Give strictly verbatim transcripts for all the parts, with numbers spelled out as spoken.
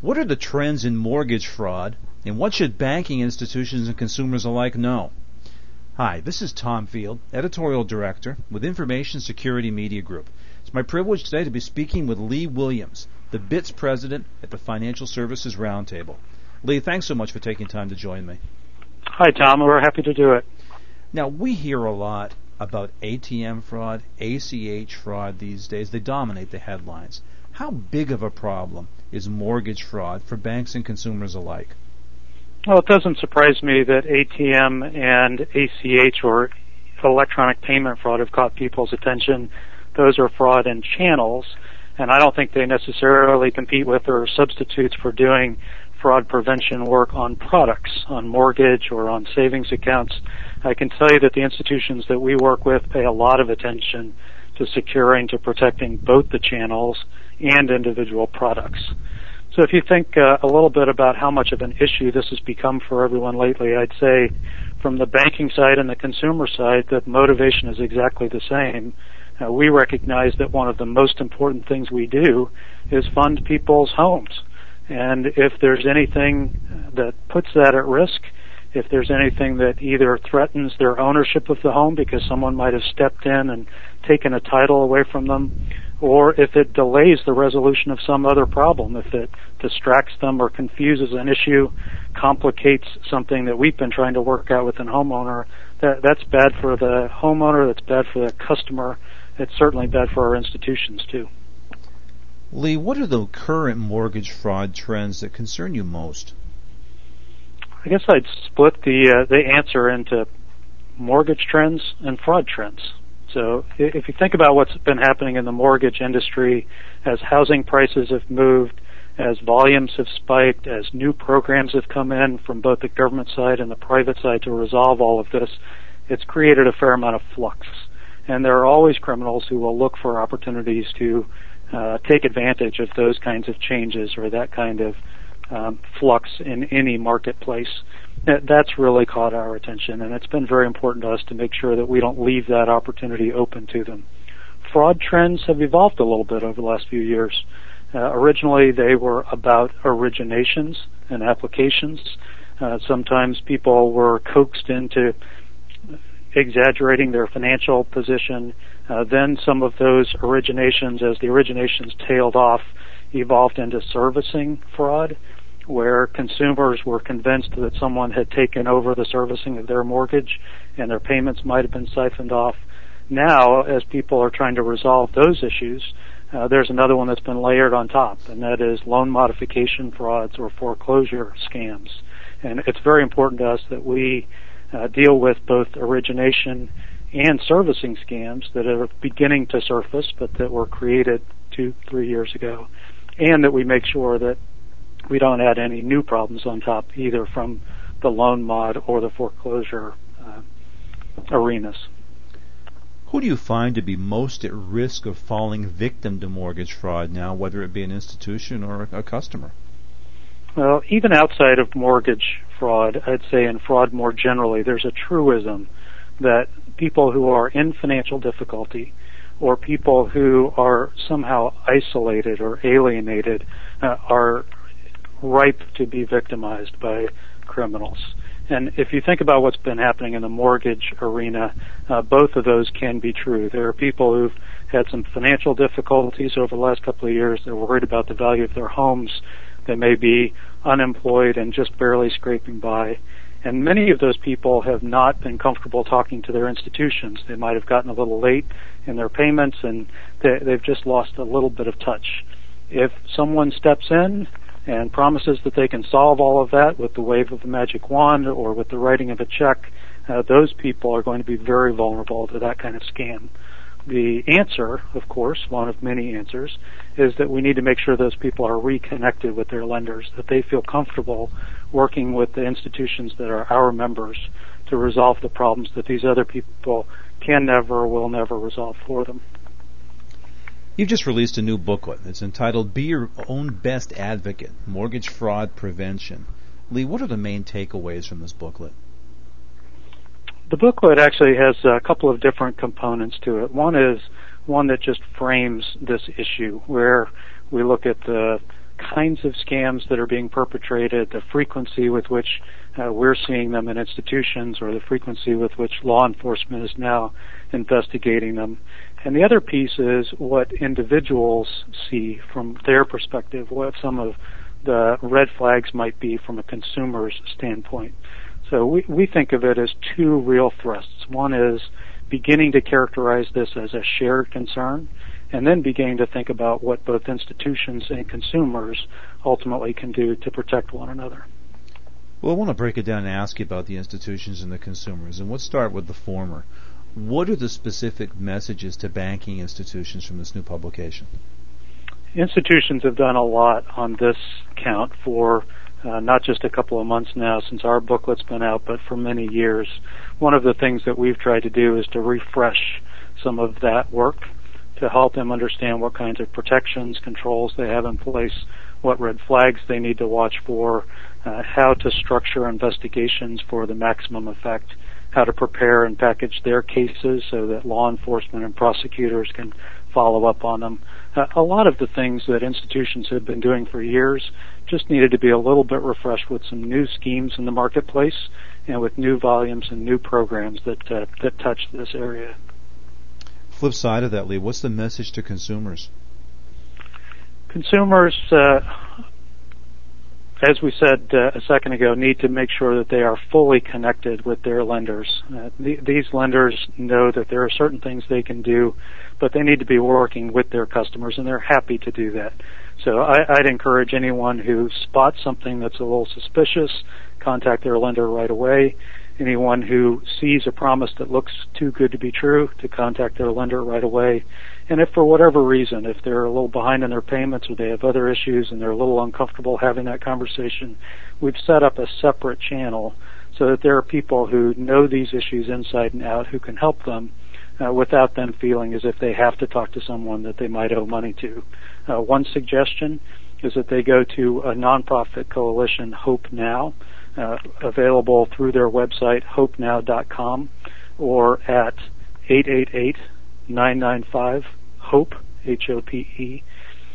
What are the trends in mortgage fraud, and what should banking institutions and consumers alike know? Hi, this is Tom Field, Editorial Director with Information Security Media Group. It's my privilege today to be speaking with Lee Williams, the B I T S President at the Financial Services Roundtable. Lee, thanks so much for taking time to join me. Hi, Tom. We're happy to do it. Now, we hear a lot about A T M fraud, A C H fraud these days. They dominate the headlines. How big of a problem is mortgage fraud for banks and consumers alike? Well, it doesn't surprise me that A T M and A C H, or electronic payment fraud, have caught people's attention. Those are fraud and channels, and I don't think they necessarily compete with or substitutes for doing fraud prevention work on products, on mortgage or on savings accounts. I can tell you that the institutions that we work with pay a lot of attention to securing, to protecting both the channels and individual products. So if you think uh, a little bit about how much of an issue this has become for everyone lately, I'd say from the banking side and the consumer side, that motivation is exactly the same. Uh, we recognize that one of the most important things we do is fund people's homes. And if there's anything that puts that at risk, if there's anything that either threatens their ownership of the home because someone might have stepped in and taken a title away from them, or if it delays the resolution of some other problem, if it distracts them or confuses an issue, complicates something that we've been trying to work out with a homeowner, that, that's bad for the homeowner, that's bad for the customer, it's certainly bad for our institutions too. Lee, what are the current mortgage fraud trends that concern you most? I guess I'd split the uh, the answer into mortgage trends and fraud trends. So if you think about what's been happening in the mortgage industry, as housing prices have moved, as volumes have spiked, as new programs have come in from both the government side and the private side to resolve all of this, it's created a fair amount of flux. And there are always criminals who will look for opportunities to Uh, take advantage of those kinds of changes or that kind of um, flux in any marketplace. That, that's really caught our attention, and it's been very important to us to make sure that we don't leave that opportunity open to them. Fraud trends have evolved a little bit over the last few years. Uh, originally, they were about originations and applications. Uh, sometimes people were coaxed into exaggerating their financial position. Uh, then some of those originations, as the originations tailed off, evolved into servicing fraud, where consumers were convinced that someone had taken over the servicing of their mortgage and their payments might have been siphoned off. Now, as people are trying to resolve those issues, uh, there's another one that's been layered on top, and that is loan modification frauds or foreclosure scams. And it's very important to us that we Uh, deal with both origination and servicing scams that are beginning to surface but that were created two, three years ago, and that we make sure that we don't add any new problems on top either from the loan mod or the foreclosure uh, arenas. Who do you find to be most at risk of falling victim to mortgage fraud now, whether it be an institution or a customer? Well, even outside of mortgage fraud, I'd say in fraud more generally, there's a truism that people who are in financial difficulty or people who are somehow isolated or alienated uh, are ripe to be victimized by criminals. And if you think about what's been happening in the mortgage arena, uh, both of those can be true. There are people who've had some financial difficulties over the last couple of years. They're worried about the value of their homes. They may be unemployed and just barely scraping by. And many of those people have not been comfortable talking to their institutions. They might have gotten a little late in their payments, and they, they've just lost a little bit of touch. If someone steps in and promises that they can solve all of that with the wave of a magic wand or with the writing of a check, uh, those people are going to be very vulnerable to that kind of scam. The answer, of course, one of many answers, is that we need to make sure those people are reconnected with their lenders, that they feel comfortable working with the institutions that are our members to resolve the problems that these other people can never, will never resolve for them. You've just released a new booklet. It's entitled Be Your Own Best Advocate, Mortgage Fraud Prevention. Lee, what are the main takeaways from this booklet? The booklet actually has a couple of different components to it. One is one that just frames this issue, where we look at the kinds of scams that are being perpetrated, the frequency with which uh, we're seeing them in institutions, or the frequency with which law enforcement is now investigating them. And the other piece is what individuals see from their perspective, what some of the red flags might be from a consumer's standpoint. So we, we think of it as two real thrusts. One is beginning to characterize this as a shared concern, and then beginning to think about what both institutions and consumers ultimately can do to protect one another. Well, I want to break it down and ask you about the institutions and the consumers, and let's start with the former. What are the specific messages to banking institutions from this new publication? Institutions have done a lot on this count for Uh, not just a couple of months now since our booklet's been out, but for many years. One of the things that we've tried to do is to refresh some of that work to help them understand what kinds of protections, controls they have in place, what red flags they need to watch for, uh, how to structure investigations for the maximum effect, how to prepare and package their cases so that law enforcement and prosecutors can follow up on them. Uh, a lot of the things that institutions have been doing for years just needed to be a little bit refreshed with some new schemes in the marketplace and with new volumes and new programs that uh, that touch this area. Flip side of that, Lee, what's the message to consumers? Consumers, uh, as we said uh, a second ago, need to make sure that they are fully connected with their lenders. Uh, th- these lenders know that there are certain things they can do, but they need to be working with their customers, and they're happy to do that. So I, I'd encourage anyone who spots something that's a little suspicious, contact their lender right away. Anyone who sees a promise that looks too good to be true, to contact their lender right away. And if for whatever reason, if they're a little behind in their payments or they have other issues and they're a little uncomfortable having that conversation, we've set up a separate channel so that there are people who know these issues inside and out who can help them Uh, without them feeling as if they have to talk to someone that they might owe money to. Uh, one suggestion is that they go to a nonprofit coalition, Hope Now, uh, available through their website, hope now dot com, or at eight eight eight, nine nine five, HOPE, H O P E.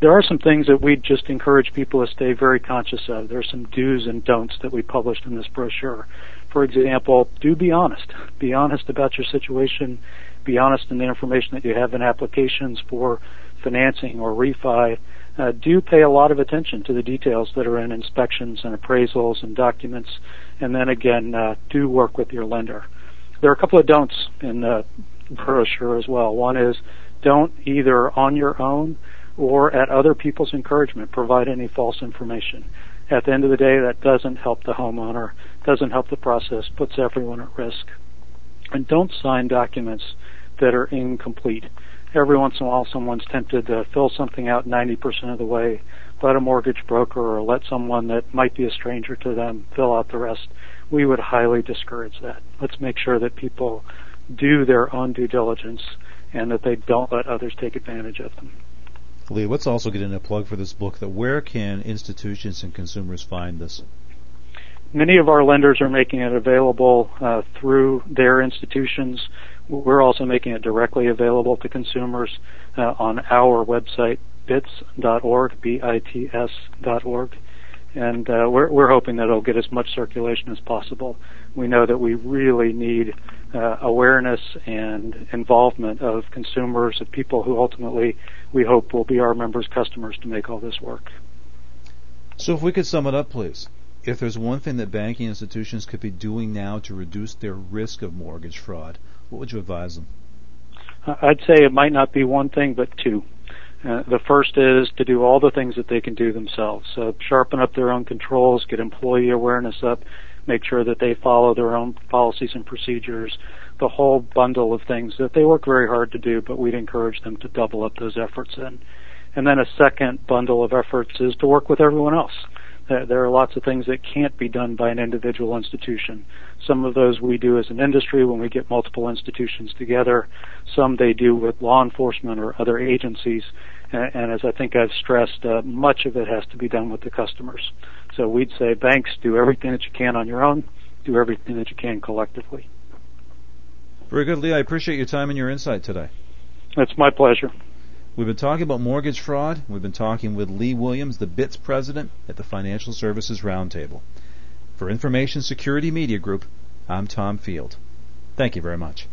There are some things that we just encourage people to stay very conscious of. There are some do's and don'ts that we published in this brochure. For example, do be honest. Be honest about your situation. Be honest in the information that you have in applications for financing or refi. Uh, do pay a lot of attention to the details that are in inspections and appraisals and documents. And then again, uh, do work with your lender. There are a couple of don'ts in the brochure as well. One is don't either on your own or at other people's encouragement provide any false information. At the end of the day, that doesn't help the homeowner, doesn't help the process, puts everyone at risk. And don't sign documents that are incomplete. Every once in a while, someone's tempted to fill something out ninety percent of the way, let a mortgage broker or let someone that might be a stranger to them fill out the rest. We would highly discourage that. Let's make sure that people do their own due diligence and that they don't let others take advantage of them. Lee, let's also get in a plug for this book. That where can institutions and consumers find this? Many of our lenders are making it available uh, through their institutions. We're also making it directly available to consumers uh, on our website, bits dot org, B I T S dot org. And uh, we're, we're hoping that it'll get as much circulation as possible. We know that we really need uh, awareness and involvement of consumers, of people who ultimately we hope will be our members' customers to make all this work. So if we could sum it up, please. If there's one thing that banking institutions could be doing now to reduce their risk of mortgage fraud, what would you advise them? I'd say it might not be one thing, but two. Uh, the first is to do all the things that they can do themselves. So sharpen up their own controls, get employee awareness up, make sure that they follow their own policies and procedures, the whole bundle of things that they work very hard to do, but we'd encourage them to double up those efforts in. And then a second bundle of efforts is to work with everyone else. There are lots of things that can't be done by an individual institution. Some of those we do as an industry when we get multiple institutions together. Some they do with law enforcement or other agencies. And as I think I've stressed, uh, much of it has to be done with the customers. So we'd say banks, do everything that you can on your own. Do everything that you can collectively. Very good, Lee. I appreciate your time and your insight today. It's my pleasure. We've been talking about mortgage fraud. We've been talking with Lee Williams, the B I T S president at the Financial Services Roundtable. For Information Security Media Group, I'm Tom Field. Thank you very much.